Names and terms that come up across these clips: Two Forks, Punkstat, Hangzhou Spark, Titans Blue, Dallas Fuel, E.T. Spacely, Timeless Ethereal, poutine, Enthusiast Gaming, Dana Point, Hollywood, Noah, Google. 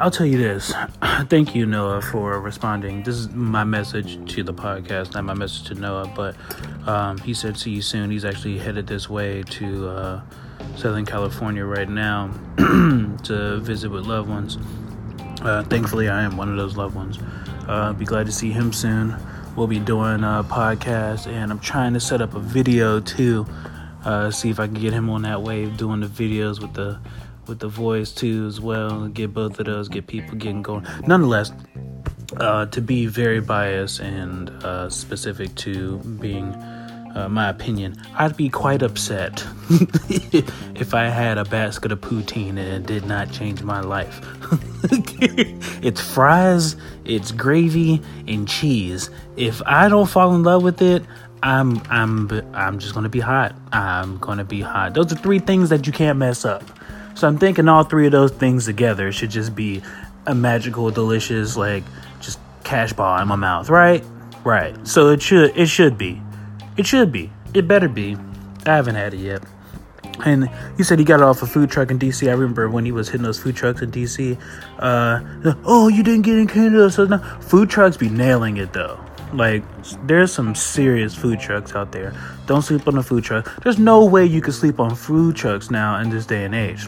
I'll tell you this. Thank you, Noah, for responding. This is my message to the podcast, not my message to Noah, but he said see you soon. He's actually headed this way to Southern California right now to visit with loved ones. Thankfully, I am one of those loved ones. Be glad to see him soon. We'll be doing a podcast, and I'm trying to set up a video too. See if I can get him on that wave doing the videos with the voice too as well. Get both of those, get people getting going. Nonetheless, to be very biased and specific to being my opinion, I'd be quite upset if I had a basket of poutine and it did not change my life. It's fries, it's gravy, and cheese. If I don't fall in love with it, I'm just gonna be hot. Those are three things that you can't mess up. So I'm thinking all three of those things together should just be a magical, delicious, like just cash ball in my mouth, right? Right. So it should be. It better be. I haven't had it yet. And he said he got it off a food truck in D.C. I remember when he was hitting those food trucks in D.C. Oh, you didn't get in Canada. So now food trucks be nailing it, though. Like, there's some serious food trucks out there. Don't sleep on the food truck. There's no way you can sleep on food trucks now in this day and age.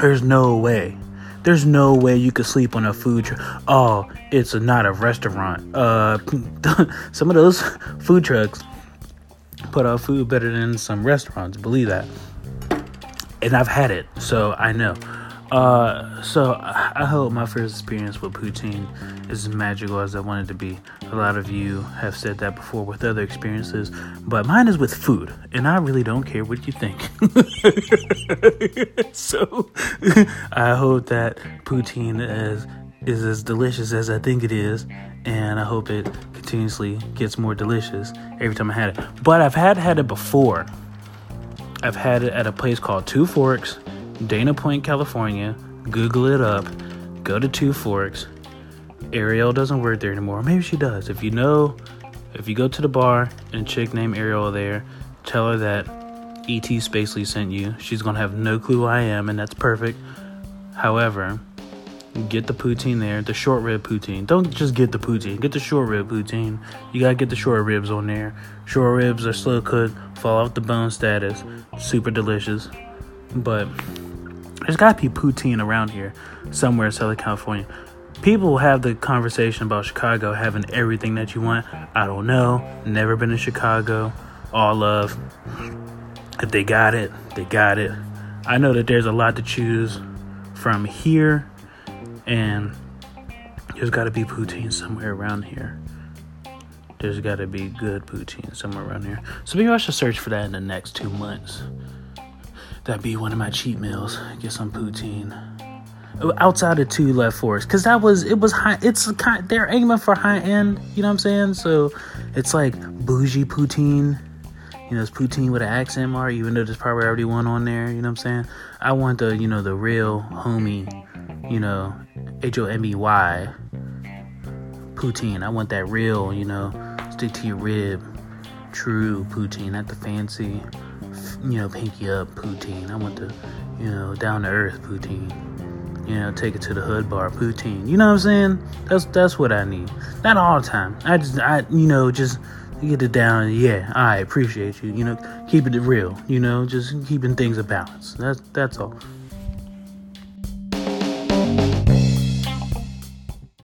There's no way. There's no way you could sleep on a food truck. Oh, it's not a restaurant. Some of those food trucks put out food better than some restaurants. Believe that. And I've had it, so I know. So I hope my first experience with poutine is as magical as I want it to be. A lot of you have said that before with other experiences, but mine is with food, and I really don't care what you think. So I hope that poutine is as delicious as I think it is, and I hope it continuously gets more delicious every time I had it. But I've had it before. I've had it at a place called Two Forks, Dana Point, California. Google it up. Go to Two Forks. Ariel doesn't work there anymore. Maybe she does. If you go to the bar and a chick named Ariel there, tell her that E.T. Spacely sent you. She's going to have no clue who I am, and that's perfect. However, get the poutine there, the short rib poutine. Don't just get the poutine. Get the short rib poutine. You got to get the short ribs on there. Short ribs are slow cooked, fall off the bone status. Super delicious. But there's got to be poutine around here somewhere in Southern California. People have the conversation about Chicago having everything that you want. I don't know. Never been to Chicago. All love. If they got it, they got it. I know that there's a lot to choose from here. And there's got to be poutine somewhere around here. There's got to be good poutine somewhere around here. So maybe I should search for that in the next 2 months. That'd be one of my cheat meals. Get some poutine. Outside of Two Left Forks. Because it was high. They're aiming for high end. You know what I'm saying? So it's like bougie poutine. You know, it's poutine with an accent mark. Even though there's probably already one on there. You know what I'm saying? I want the, you know, the real homey, you know, HOMEY poutine. I want that real, you know, stick to your rib. True poutine. Not the fancy, you know, pinky up poutine. I want the, you know, down to earth poutine. You know, take it to the hood bar poutine. You know what I'm saying? That's what I need. Not all the time. I just get it down. Yeah, I appreciate you. You know, keep it real. You know, just keeping things a balance. That's all.